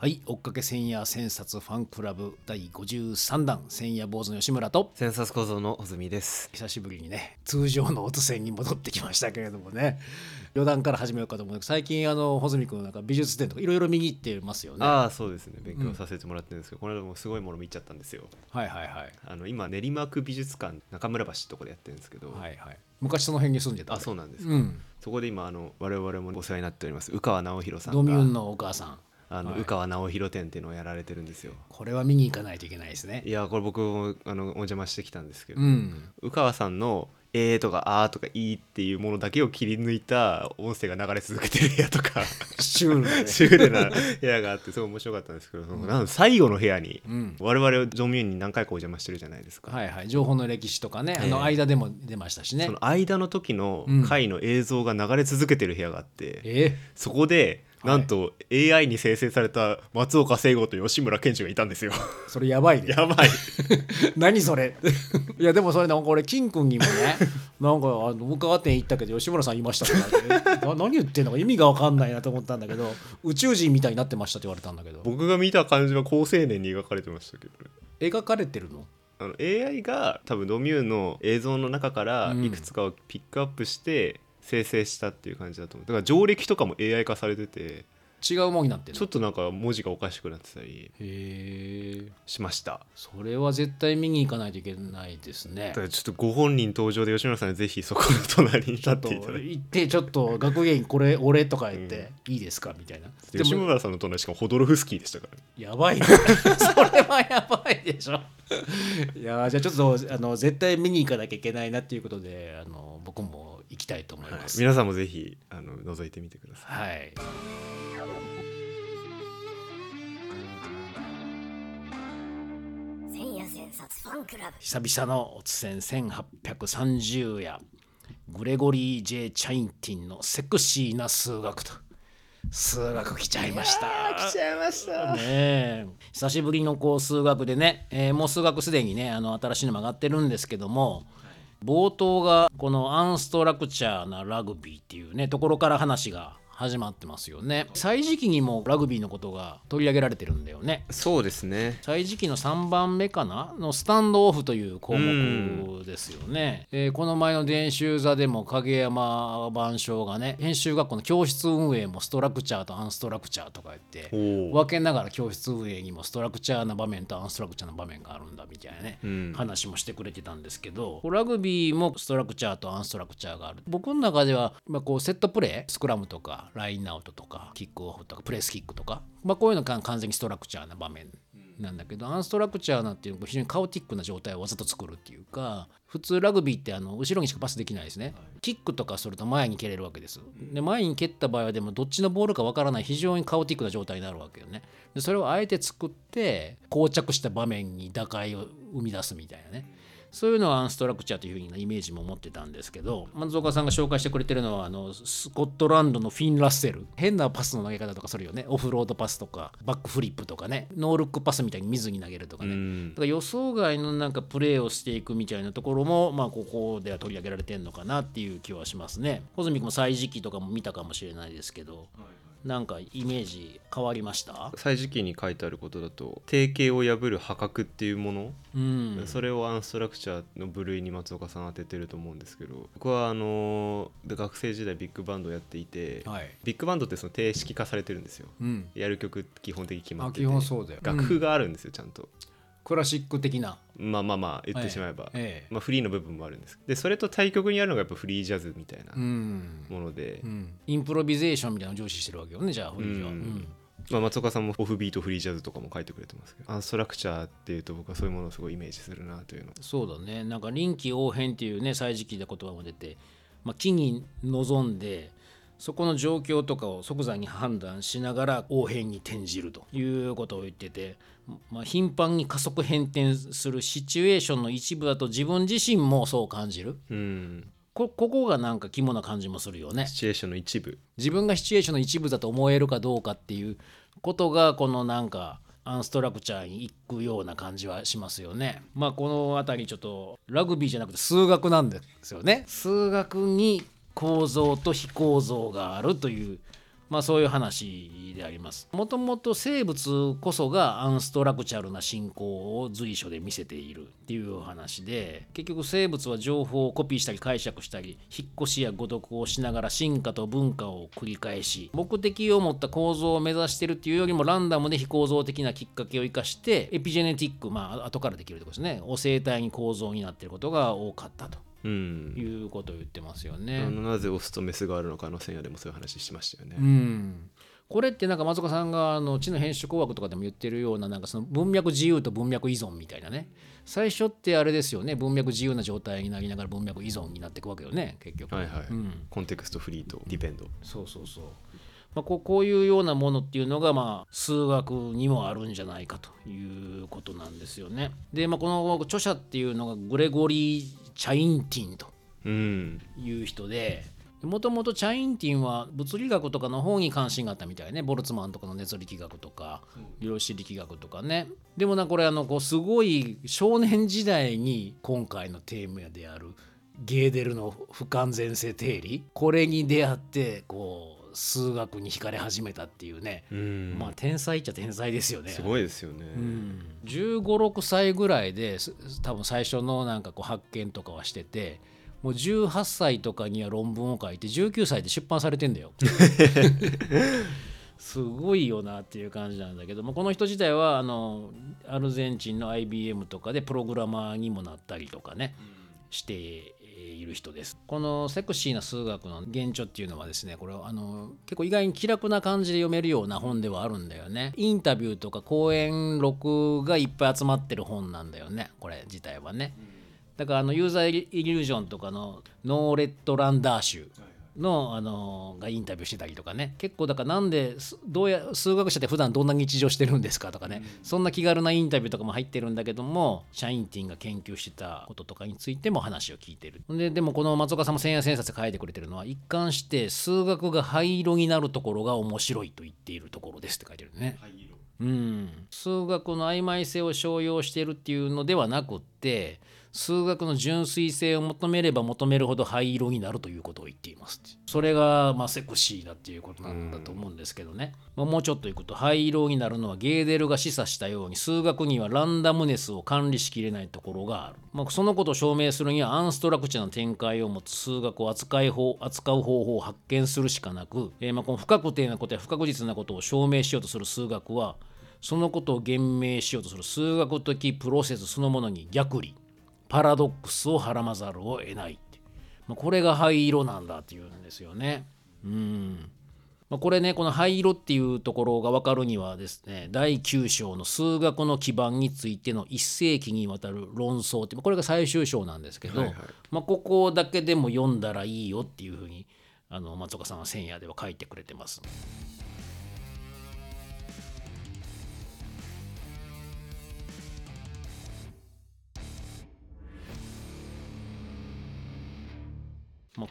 はい、追っかけ千夜千冊ファンクラブ第53弾、千夜坊主の吉村と千冊小僧の穂積です。久しぶりにね、通常の音線に戻ってきましたけれどもね、余談から始めようかと思うんだけど、最近穂積君なんか美術展とかいろいろ見に行ってますよね。ああ、そうですね、勉強させてもらってるんですけど、この間もすごいもの見ちゃったんですよ。はいはいはい。今練馬区美術館中村橋とこでやってるんですけど、はいはい、昔その辺に住んでた。あ、そうなんですか、うん、そこで今我々もお世話になっております宇川直弘さんが、ドミュンのお母さん、はい、宇川直弘展っていうのをやられてるんですよ。これは見に行かないといけないですね。いや、これ僕もお邪魔してきたんですけど、うん、宇川さんのA とかあとか E っていうものだけを切り抜いた音声が流れ続けてる部屋とかシュールな部屋があって、すごい面白かったんですけど、うん、なんか最後の部屋に、うん、我々ドミューンに何回かお邪魔してるじゃないですか、はいはい、情報の歴史とかね、間でも出ましたしね、その間の時の回の映像が流れ続けてる部屋があって、そこでなんと AI に生成された松岡聖吾と吉村健司がいたんですよ。それやばいね。やばい何それいやでもそれなんか俺金君にもねなんか向川店行ったけど吉村さんいましたから、ね、何言ってんのか意味が分かんないなと思ったんだけど、宇宙人みたいになってましたって言われたんだけど、僕が見た感じは高青年に描かれてましたけど、ね、描かれてるの？AI が多分ドミューンの映像の中からいくつかをピックアップして、生成したっていう感じだと思う。だから上歴とかも AI 化されてて違うもんになってる。ちょっとなんか文字がおかしくなってたりしました。それは絶対見に行かないといけないですね。だからちょっとご本人登場で吉村さんにぜひそこの隣に立っていただいて、行ってちょっと学芸員これ俺とか言っていいですかみたいな、で吉村さんの隣しかもホドロフスキーでしたから、ね、やばいねそれはやばいでしょいや、じゃあちょっと絶対見に行かなきゃいけないなっていうことで、僕も行きたいと思います、はい、皆さんもぜひ覗いてみてください、はい。千夜千冊ファンクラブ、久々のおつせん1830夜、グレゴリー・J・チャインティンのセクシーな数学と。数学来ちゃいました。来ちゃいました、ね、久しぶりのこう数学でね、もう数学すでにね新しいのも上がってるんですけども、冒頭がこのアンストラクチャーなラグビーっていうねところから話が始まってますよね。歳時記にもラグビーのことが取り上げられてるんだよね。そうですね、歳時記の3番目かなのスタンドオフという項目ですよね、この前の伝習座でも影山番匠がね、編集学校の教室運営もストラクチャーとアンストラクチャーとか言って分けながら、教室運営にもストラクチャーな場面とアンストラクチャーな場面があるんだみたいなね、話もしてくれてたんですけど、ラグビーもストラクチャーとアンストラクチャーがある。僕の中では、こうセットプレー、スクラムとかラインアウトとかキックオフとかプレスキックとか、こういうのが完全にストラクチャーな場面なんだけど、アンストラクチャーなんていうの非常にカオティックな状態をわざと作るっていうか、普通ラグビーって後ろにしかパスできないですね。キックとかすると前に蹴れるわけです。で前に蹴った場合はでもどっちのボールかわからない非常にカオティックな状態になるわけよね。でそれをあえて作って膠着した場面に打開を生み出すみたいなね、そういうのはアンストラクチャーという風なイメージも持ってたんですけど、松岡さんが紹介してくれてるのはスコットランドのフィン・ラッセル、変なパスの投げ方とかするよね。オフロードパスとかバックフリップとかね、ノールックパスみたいに見ずに投げるとかね、だから予想外のなんかプレーをしていくみたいなところも、ここでは取り上げられてるのかなっていう気はしますね。穂積君も歳時記とかも見たかもしれないですけど、なんかイメージ変わりました？歳時記に書いてあることだと、定型を破る破格っていうもの、それをアンストラクチャーの部類に松岡さん当ててると思うんですけど、僕は学生時代ビッグバンドをやっていて、はい、ビッグバンドってその定式化されてるんですよ、やる曲基本的に決まってて、基本そうだよ、楽譜があるんですよちゃんと、クラシック的な、言ってしまえば、フリーの部分もあるんです。でそれと対極にあるのがやっぱフリージャズみたいなもので、インプロビゼーションみたいなのを重視してるわけよね。じゃあフリーは、松岡さんもオフビートフリージャズとかも書いてくれてますけど、アンストラクチャーっていうと僕はそういうものをすごいイメージするなというの。そうだね、なんか臨機応変っていうね歳時記で言葉も出て、機に臨んでそこの状況とかを即座に判断しながら応変に転じるということを言ってて、頻繁に加速変転するシチュエーションの一部だと自分自身もそう感じる、ここがなんか肝な感じもするよね。シチュエーションの一部、自分がシチュエーションの一部だと思えるかどうかっていうことが、このなんかアンストラクチャーに行くような感じはしますよね。このあたりちょっとラグビーじゃなくて数学なんですよね。数学に構造と非構造があるというまあ、そういう話であります。もともと生物こそがアンストラクチャルな進行を随所で見せているっていう話で、結局生物は情報をコピーしたり解釈したり引っ越しや誤読をしながら進化と文化を繰り返し、目的を持った構造を目指してるっていうよりもランダムで非構造的なきっかけを生かしてエピジェネティック、まあ後からできるってことですね、お生体に構造になっていることが多かったと、うん、いうことを言ってますよね。なぜオスとメスがあるのかの線やでもそういう話しましたよね、うん、これってなんか松岡さんが知の変種工学とかでも言ってるよう なんかその文脈自由と文脈依存みたいなね、最初ってあれですよね、文脈自由な状態になりながら文脈依存になっていくわけよね結局、はいはい、うん、コンテクストフリーとディペンド、そうそうそう、まあ、こういうようなものっていうのが、まあ、数学にもあるんじゃないかということなんですよね。で、まあ、この著者っていうのがグレゴリー・チャインティンという人で、もともとチャインティンは物理学とかの方に関心があったみたいね、ボルツマンとかの熱力学とか量子力学とかね。でもなこれすごい少年時代に今回のテーマであるゲーデルの不完全性定理、これに出会って数学に惹かれ始めたっていうね、うん、まあ天才っちゃ天才ですよね。すごいですよね、うん、15、6歳ぐらいで多分最初のなんか発見とかはしてて、もう18歳とかには論文を書いて19歳で出版されてんだよすごいよなっていう感じなんだけども、この人自体はアルゼンチンの IBM とかでプログラマーにもなったりとかね、うん、している人です。このセクシーな数学の原著っていうのはですね、これは結構意外に気楽な感じで読めるような本ではあるんだよね。インタビューとか講演録がいっぱい集まってる本なんだよね、これ自体はね。だからユーザーイリュージョンとかのノーレットランダー州のがインタビューしてたりとかね、結構だからなんで数学者って普段どんな日常してるんですかとかね、そんな気軽なインタビューとかも入ってるんだけども、チャインティンが研究してたこととかについても話を聞いてる。でもこの松岡さんも千夜千冊書いてくれてるのは、一貫して数学が灰色になるところが面白いと言っているところですって書いてるね。灰色、うん、数学の曖昧性を商用しているっていうのではなくって、数学の純粋性を求めれば求めるほど灰色になるということを言っています。それがまあセクシーだっていうことなんだと思うんですけどね、もうちょっといくと灰色になるのはゲーデルが示唆したように数学にはランダムネスを管理しきれないところがある、そのことを証明するにはアンストラクチャーの展開を持つ数学を扱う方法を発見するしかなく、この不確定なことや不確実なことを証明しようとする数学はそのことを言明しようとする数学的プロセスそのものに逆理パラドックスをはらまざるを得ないって、これが灰色なんだっていうんですよね。うん、これね、この灰色っていうところが分かるにはですね、第9章の数学の基盤についての1世紀にわたる論争って、これが最終章なんですけど、はいはい、ここだけでも読んだらいいよっていうふうに松岡さんは千夜では書いてくれてます。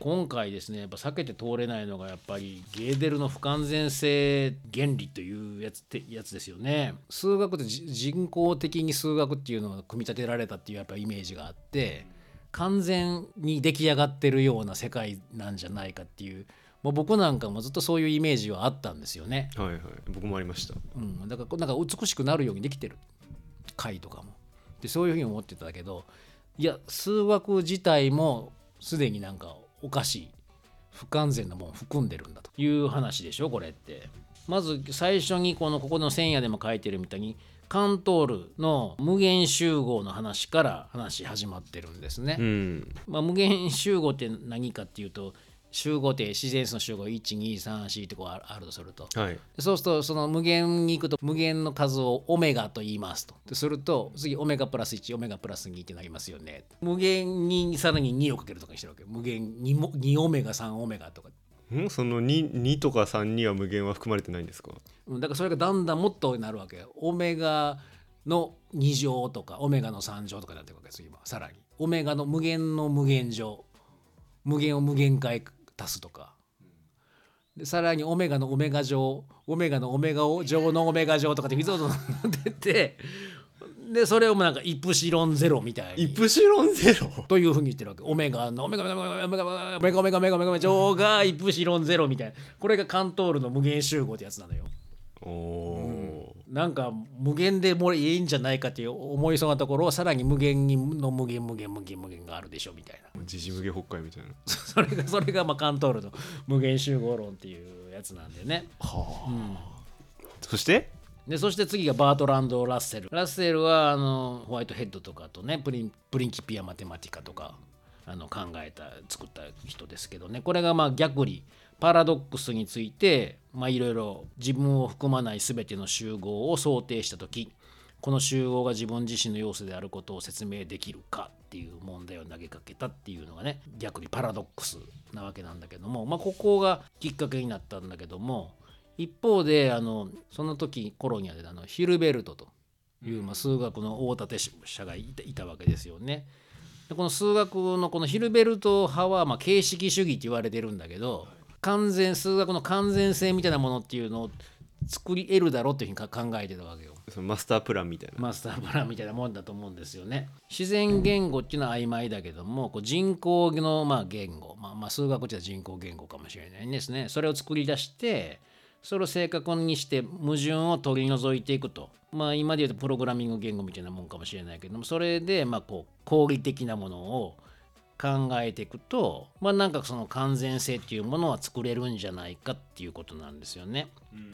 今回ですね、やっぱ避けて通れないのがやっぱりゲーデルの不完全性原理というやつですよね。数学って人工的に数学っていうのが組み立てられたっていうやっぱイメージがあって、完全に出来上がってるような世界なんじゃないかっていう、僕なんかもずっとそういうイメージはあったんですよね。はいはい、僕もありました、うん、だからなんか美しくなるようにできてる回とかもでそういうふうに思ってたけど、いや数学自体もすでになんかおかしい不完全なもん含んでるんだという話でしょこれって。まず最初にここの千夜でも書いてるみたいにカントールの無限集合の話から始まってるんですね、うん、無限集合って何かっていうと、集合って自然数の集合 1,2,3,4 ってこうあるとすると、はい、そうするとその無限に行くと無限の数をオメガと言いますと、すると次オメガプラス1オメガプラス2ってなりますよね。無限にさらに2をかけるとかにしてるわけ。無限 2オメガ3オメガとか、その 2とか3には無限は含まれてないんですか。だからそれがだんだんもっとなるわけ。オメガの2乗とかオメガの3乗とかになってるわけです今。さらにオメガの無限の無限乗、無限を無限回足すとかで、さらにオメガのオメガ乗、オメガのオメガ乗のオメガ乗とかって水を飲んでて、でそれをなんかイプシロンゼロみたいにイプシロンゼロというふうに言ってるわけ。オメガのオメガオメガオメガオメガオメガオメガオメガオメガオメガイプシロンゼロみたいな、これがカントールの無限集合ってやつなのよ。お、うん、なんか無限でもいいんじゃないかっていう思いそうなところをさらに無限にの無限無限無限無限があるでしょみたいな、時事無限北海みたいなそれがまあカントールの無限集合論っていうやつなんでね。はあ、うん、そして次がバートランド・ラッセル。ラッセルはホワイトヘッドとかとね、プリンキピア・マテマティカとか作った人ですけどね。これがまあ逆にパラドックスについていろいろ自分を含まない全ての集合を想定した時、この集合が自分自身の要素であることを説明できるかっていう問題を投げかけたっていうのがね、逆にパラドックスなわけなんだけども、まあここがきっかけになったんだけども、一方でその時頃にはヒルベルトという、まあ、数学の大立者がいたわけですよね。でこの数学のこのヒルベルト派はまあ形式主義って言われてるんだけど、数学の完全性みたいなものっていうのを作り得るだろうっていうふうに考えてたわけよ。そのマスタープランみたいなもんだと思うんですよね。自然言語っていうのは曖昧だけども、こう人工のまあ言語、まあ数学っていうのは人工言語かもしれないんですね。それを作り出してそれを正確にして矛盾を取り除いていくと、まあ今で言うとプログラミング言語みたいなもんかもしれないけども、それでまあこう合理的なものを考えていくと、まあなんかその完全性っていうものは作れるんじゃないかっていうことなんですよね。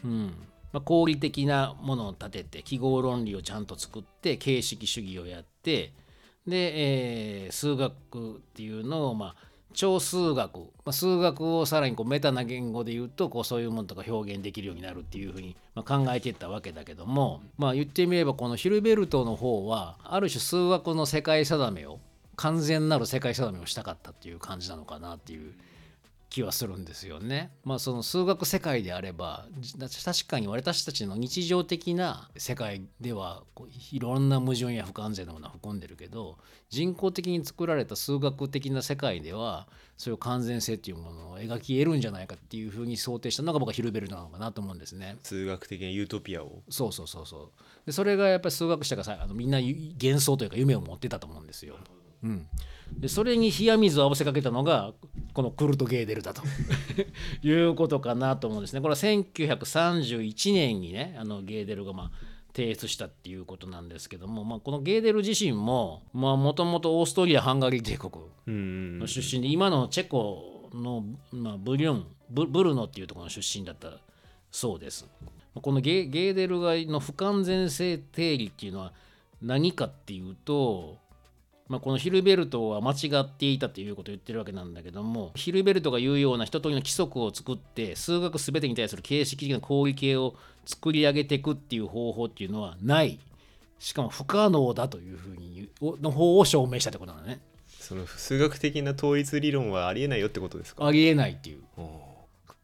うん、うん、まあ、合理的なものを立てて記号論理をちゃんと作って形式主義をやって、で、数学っていうのをまあ超数学、まあ、数学をさらにこうメタな言語で言うとこうそういうものとか表現できるようになるっていうふうにまあ考えていったわけだけども、まあ言ってみればこのヒルベルトの方はある種数学の世界定めを、完全なる世界定めをしたかったっていう感じなのかなっていう気はするんですよね。まあその数学世界であれば確かに私たちの日常的な世界ではこういろんな矛盾や不完全なものは含んでるけど、人工的に作られた数学的な世界ではそういう完全性っていうものを描き得るんじゃないかっていうふうに想定したのが僕はヒルベルトなのかなと思うんですね。数学的なユートピアを、そうでそれがやっぱり数学者がみんな幻想というか夢を持ってたと思うんですよ。うん、でそれに冷や水をあぶせかけたのがこのクルト・ゲーデルだということかなと思うんですね。これは1931年にねゲーデルがまあ提出したっていうことなんですけども、まあ、このゲーデル自身ももともとオーストリア・ハンガリー帝国の出身で、今のチェコの、まあ、ブルノっていうところの出身だったそうです。このゲーデルの不完全性定理っていうのは何かっていうと、まあ、このヒルベルトは間違っていたということを言ってるわけなんだけども、ヒルベルトが言うような一通りの規則を作って数学全てに対する形式的な合理形を作り上げていくっていう方法っていうのはない、しかも不可能だというふうにの方を証明したってことなんだね。その数学的な統一理論はありえないよってことですか。ありえないっていう、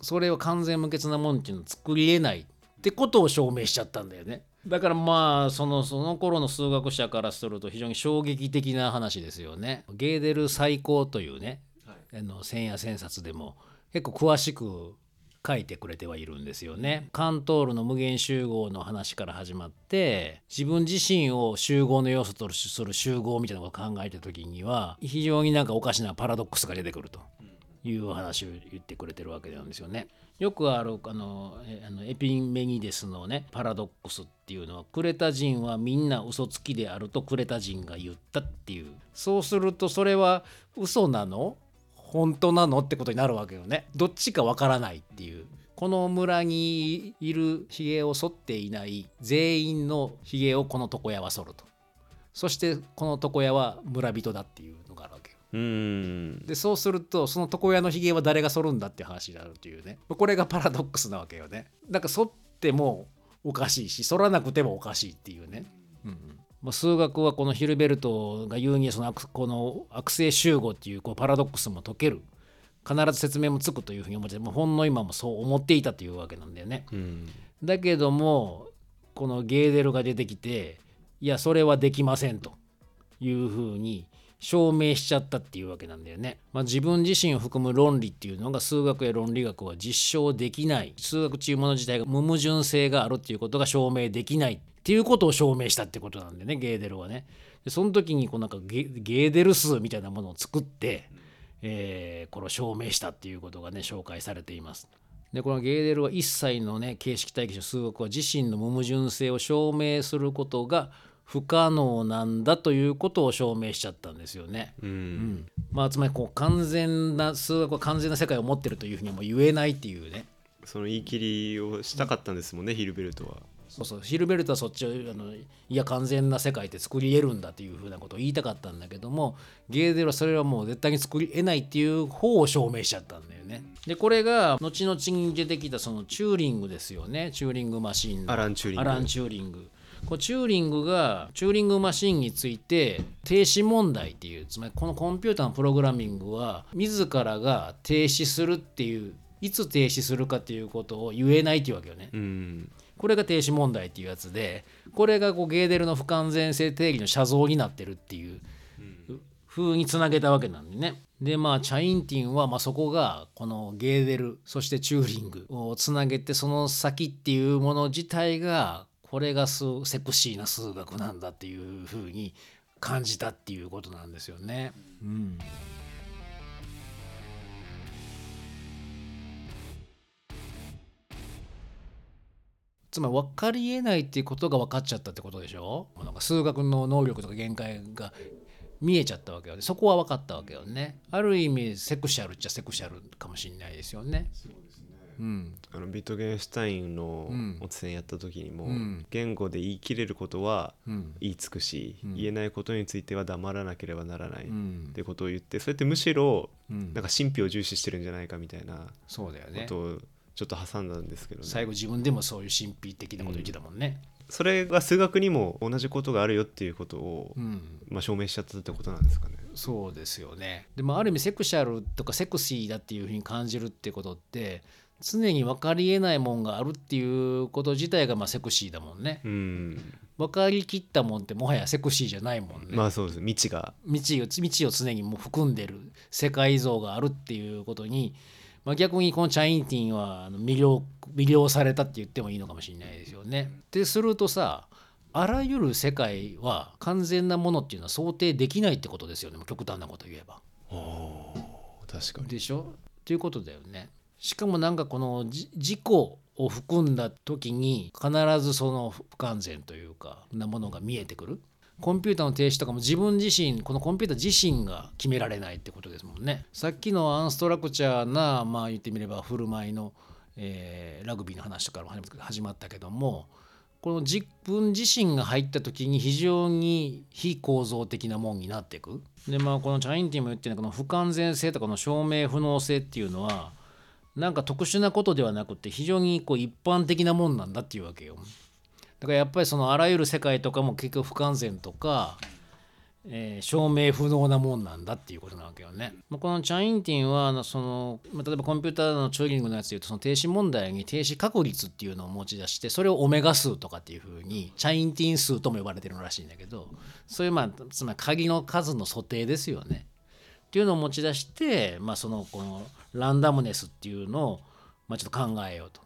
それは完全無欠なもんっていうのを作りえないってことを証明しちゃったんだよね。だからまあその頃の数学者からすると非常に衝撃的な話ですよね。ゲーデル再考というね、はい、千夜千冊でも結構詳しく書いてくれてはいるんですよね。カントールの無限集合の話から始まって、自分自身を集合の要素とする集合みたいなことを考えた時には非常になんかおかしなパラドックスが出てくるという話を言ってくれてるわけなんですよね。よくあるエピメニデスのねパラドックスっていうのは、クレタ人はみんな嘘つきであるとクレタ人が言ったっていう、そうするとそれは嘘なの本当なのってことになるわけよね。どっちかわからないっていう、この村にいるヒゲを剃っていない全員のヒゲをこの床屋は剃ると、そしてこの床屋は村人だっていうのがあるわけよ。でそうするとその床屋のひげは誰が剃るんだって話になるというね、これがパラドックスなわけよね。なんか剃ってもおかしいし剃らなくてもおかしいっていうね、まあ、数学はこのヒルベルトが言うにそのこの悪性集合っていうこうパラドックスも解ける、必ず説明もつくというふうに思って、もうほんの今もそう思っていたというわけなんだよね。だけどもこのゲーデルが出てきて、いやそれはできませんというふうに証明しちゃったっていうわけなんだよね。まあ、自分自身を含む論理っていうのが数学や論理学は実証できない、数学というもの自体が無矛盾性があるっていうことが証明できない、っていうことを証明したってことなんでね、ゲーデルはね。でその時にこうなんか ゲーデル数みたいなものを作って、これを証明したっていうことがね紹介されています。でこのゲーデルは一切のね形式対規と数学は自身の無矛盾性を証明することが不可能なんだということを証明しちゃったんですよね。まあ、つまりこう完全な数学は完全な世界を持ってるというふうにも言えないっていうね。その言い切りをしたかったんですもんね、ヒルベルトは。そうそう、ヒルベルトはそっちをいや完全な世界って作り得るんだっていうふうなことを言いたかったんだけども、ゲーデルはそれはもう絶対に作り得ないっていう方を証明しちゃったんだよね。でこれが後々に出てきたそのチューリングですよね。チューリングマシンのアラン・チューリング。こうチューリングがチューリングマシンについて停止問題っていう、つまりこのコンピューターのプログラミングは自らが停止するっていう、いつ停止するかっていうことを言えないっていうわけよね。これが停止問題っていうやつで、これがこうゲーデルの不完全性定義の写像になってるっていう風につなげたわけなんでね。でまあチャインティンはまあそこがこのゲーデルそしてチューリングをつなげて、その先っていうもの自体がこれがセクシーな数学なんだっていう風に感じたっていうことなんですよね。つまり分かりえないっていうことが分かっちゃったってことでしょ。なんか数学の能力とか限界が見えちゃったわけよね。そこは分かったわけよね。ある意味セクシャルっちゃセクシャルかもしれないですよね。そうですね。ビトゲンシュタインの落選やった時にも、言語で言い切れることは言い尽くし、言えないことについては黙らなければならないってことを言って、それってむしろなんか神秘を重視してるんじゃないかみたいなことをちょっと挟んだんですけど、ね、最後自分でもそういう神秘的なこと言ってたもんね。それが数学にも同じことがあるよっていうことを、証明しちゃったってことなんですかね。そうですよね。でもある意味セクシャルとかセクシーだっていうふうに感じるってことって、常に分かりえないもんがあるっていうこと自体がまあセクシーだもんね。分かりきったもんってもはやセクシーじゃないもんね。まあそうです。未知を常にもう含んでる世界像があるっていうことに、まあ、逆にこのチャインティンは魅了されたって言ってもいいのかもしれないですよね。ってするとさ、あらゆる世界は完全なものっていうのは想定できないってことですよね。極端なこと言えば。確かに。でしょ？っていうことだよね。しかもなんかこの自己を含んだ時に必ずその不完全というかなものが見えてくる。コンピューターの停止とかも自分自身、このコンピューター自身が決められないってことですもんね。さっきのアンストラクチャーな、まあ言ってみれば振る舞いの、ラグビーの話とかから始まったけども、この自分自身が入った時に非常に非構造的なもんになっていく。でまあこのチャインティンも言ってるこの不完全性とかの証明不能性っていうのはなんか特殊なことではなくて、非常にこう一般的なもんなんだっていうわけよ。だからやっぱりそのあらゆる世界とかも結局不完全とか、証明不能なもんなんだっていうことなわけよね。このチャインティンはその、例えばコンピューターのチューリングのやつでいうと、その停止問題に停止確率っていうのを持ち出して、それをオメガ数とかっていうふうにチャインティン数とも呼ばれてるらしいんだけど、そういうまあつまり鍵の数の素定ですよねっていうのを持ち出して、そのこのランダムネスっていうのをちょっと考えようと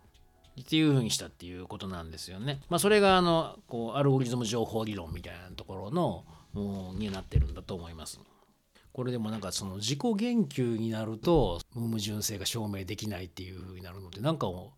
っていう風にしたっていうことなんですよね。それがこうアルゴリズム情報理論みたいなところのになってるんだと思います。これでもなんかその自己言及になると無矛盾性が証明できないっていう風になるので、なんか面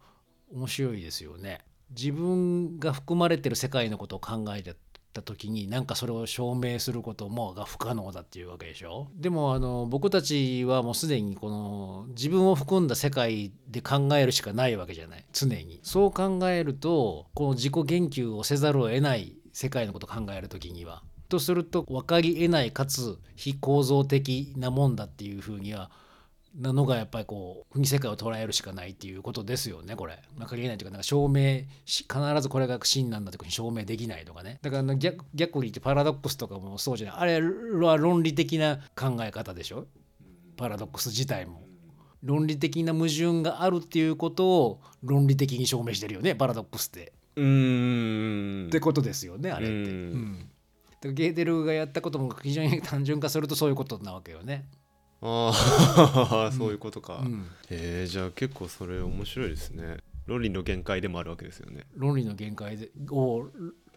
白いですよね。自分が含まれてる世界のことを考えてた時に、なんかそれを証明することもが不可能だっていうわけでしょ。でも僕たちはもうすでにこの自分を含んだ世界で考えるしかないわけじゃない、常に。そう考えるとこの自己言及をせざるを得ない世界のことを考える時には、とすると分かり得ないかつ非構造的なもんだっていうふうにはなのが、やっぱりこう世界を捉えるしかないっていうことですよね。これ分かりえないというか、なんか証明し必ずこれが真なんだというふうに証明できないとかね。だから逆に言ってパラドックスとかもそうじゃない。あれは論理的な考え方でしょ。パラドックス自体も論理的な矛盾があるっていうことを論理的に証明してるよね、パラドックスって。ってことですよね、あれって。だからゲーデルがやったことも非常に単純化するとそういうことなわけよね。そういうことか。じゃあ結構それ面白いですね。論理の限界でもあるわけですよね。論理の限界を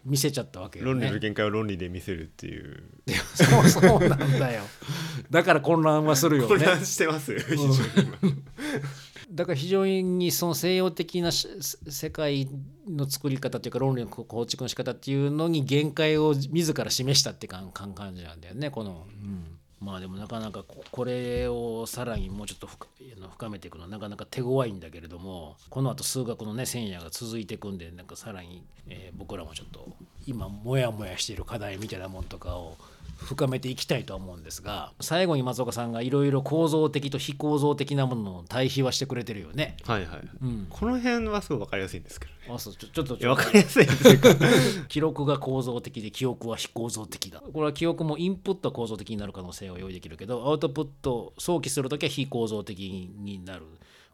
見せちゃったわけよね。論理の限界を論理で見せるっていうそうなんだよ。だから混乱はするよね。混乱してます非常に今だから非常にその西洋的な世界の作り方というか論理の構築の仕方っていうのに限界を自ら示したって感じなんだよねこの、うん、まあでもなかなかこれをさらにもうちょっと深めていくのはなかなか手強いんだけれども、このあと数学のね深夜が続いていくんで、なんかさらに僕らもちょっと今モヤモヤしている課題みたいなもんとかを深めていきたいと思うんですが、最後に松岡さんがいろいろ構造的と非構造的なものの対比はしてくれてるよね。はいはい、うん、この辺はすごい分かりやすいんですけどね。あ、そう、ちょっと分かりやすいんですけど記録が構造的で記憶は非構造的だ。これは記憶もインプットは構造的になる可能性を用意できるけど、アウトプット想起するときは非構造的になる。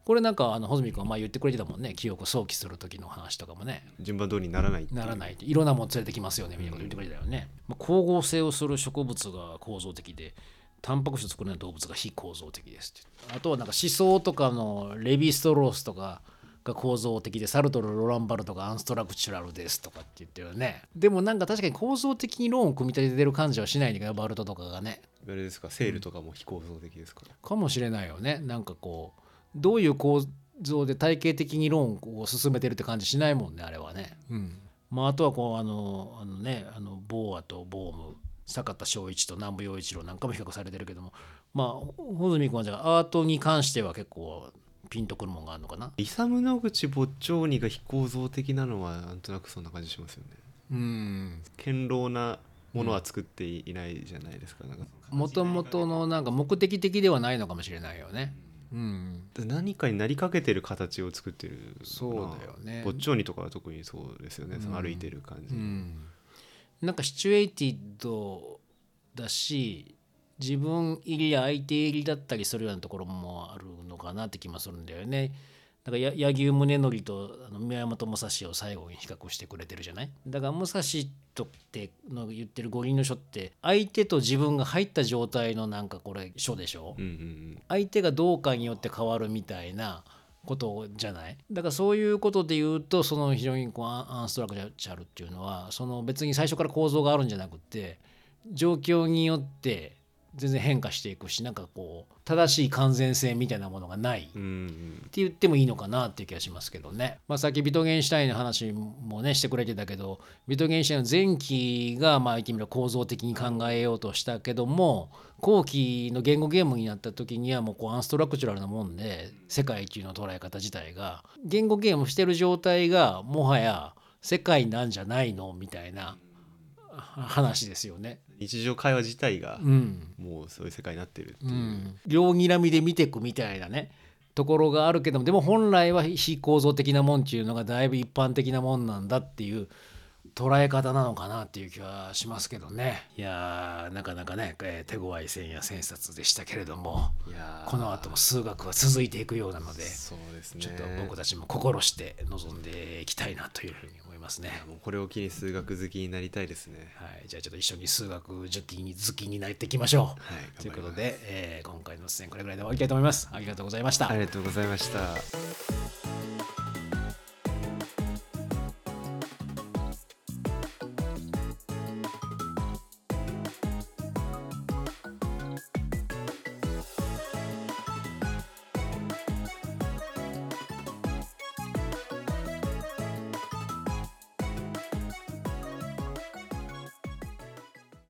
これなんか穂積君は前言ってくれてたもんね、記憶を想起する時の話とかもね、順番通りにならないっていう、ならないっていろんなもん連れてきますよねみたいなこと言ってくれてたよね、うん、光合成をする植物が構造的でタンパク質を作れない動物が非構造的ですって。あとはなんか思想とかのレヴィストロースとかが構造的で、サルトル・ロランバルドがアンストラクチュラルですとかって言ってるよね。でもなんか確かに構造的に論を組み立ててる感じはしないんだけど、バルトとかがね、あれですか、セールとかも非構造的ですか、うん、かもしれないよね。なんかこうどういう構造で体系的に論を進めてるって感じしないもんねあれはね、うん、まああとはこうボーアとボーム、坂田正一と南部陽一郎なんかも比較されてるけども、まあ穂積君はじゃあアートに関しては結構ピンとくるものがあるのかな。イサム・ノグチ・ボッチョーニが非構造的なのはなんとなくそんな感じしますよね。うん、堅牢なものは作っていないじゃないですか。もともとのなんか目的的ではないのかもしれないよね、うんうん、何かになりかけてる形を作ってる。そうだよね、ボッチョーニとかは特にそうですよね、その歩いてる感じ、うんうん、なんかシチュエイティッドだし自分入りや相手入りだったりするようなところもあるのかなって気もするんだよね。だから柳生宗則と宮本武蔵を最後に比較してくれてるじゃない。だから武蔵とっての言ってる五輪の書って相手と自分が入った状態のなんかこれ書でしょ、うんうんうん、相手がどうかによって変わるみたいなことじゃない。だからそういうことで言うとその非常にこうアンストラクチャルっていうのはその別に最初から構造があるんじゃなくて状況によって全然変化していくし、なんかこう正しい完全性みたいなものがないって言ってもいいのかなっていう気がしますけどね。まあ、さっきビトゲンシュタインの話もねしてくれてたけど、ビトゲンシュタインの前期がまあ言ってみれば構造的に考えようとしたけども、後期の言語ゲームになった時にはもうこうアンストラクチュラルなもんで世界中の捉え方自体が言語ゲームしてる状態がもはや世界なんじゃないのみたいな話ですよね。日常会話自体がもうそういう世界になってるっていう、うん、両睨みで見ていくみたいなねところがあるけども、でも本来は非構造的なもんっていうのがだいぶ一般的なもんなんだっていう捉え方なのかなっていう気はしますけどね。いやなかなかね、手強い千夜千冊でしたけれども、いやこの後も数学は続いていくようなの で、 そうです、ね、ちょっと僕たちも心して臨んでいきたいなというふうに思いますね。もうこれを機に数学好きになりたいですね、はい、じゃあちょっと一緒に数学好きになっていきましょう、はい、ということで、今回の出演これぐらいで終わりたいと思います。ありがとうございました。ありがとうございました。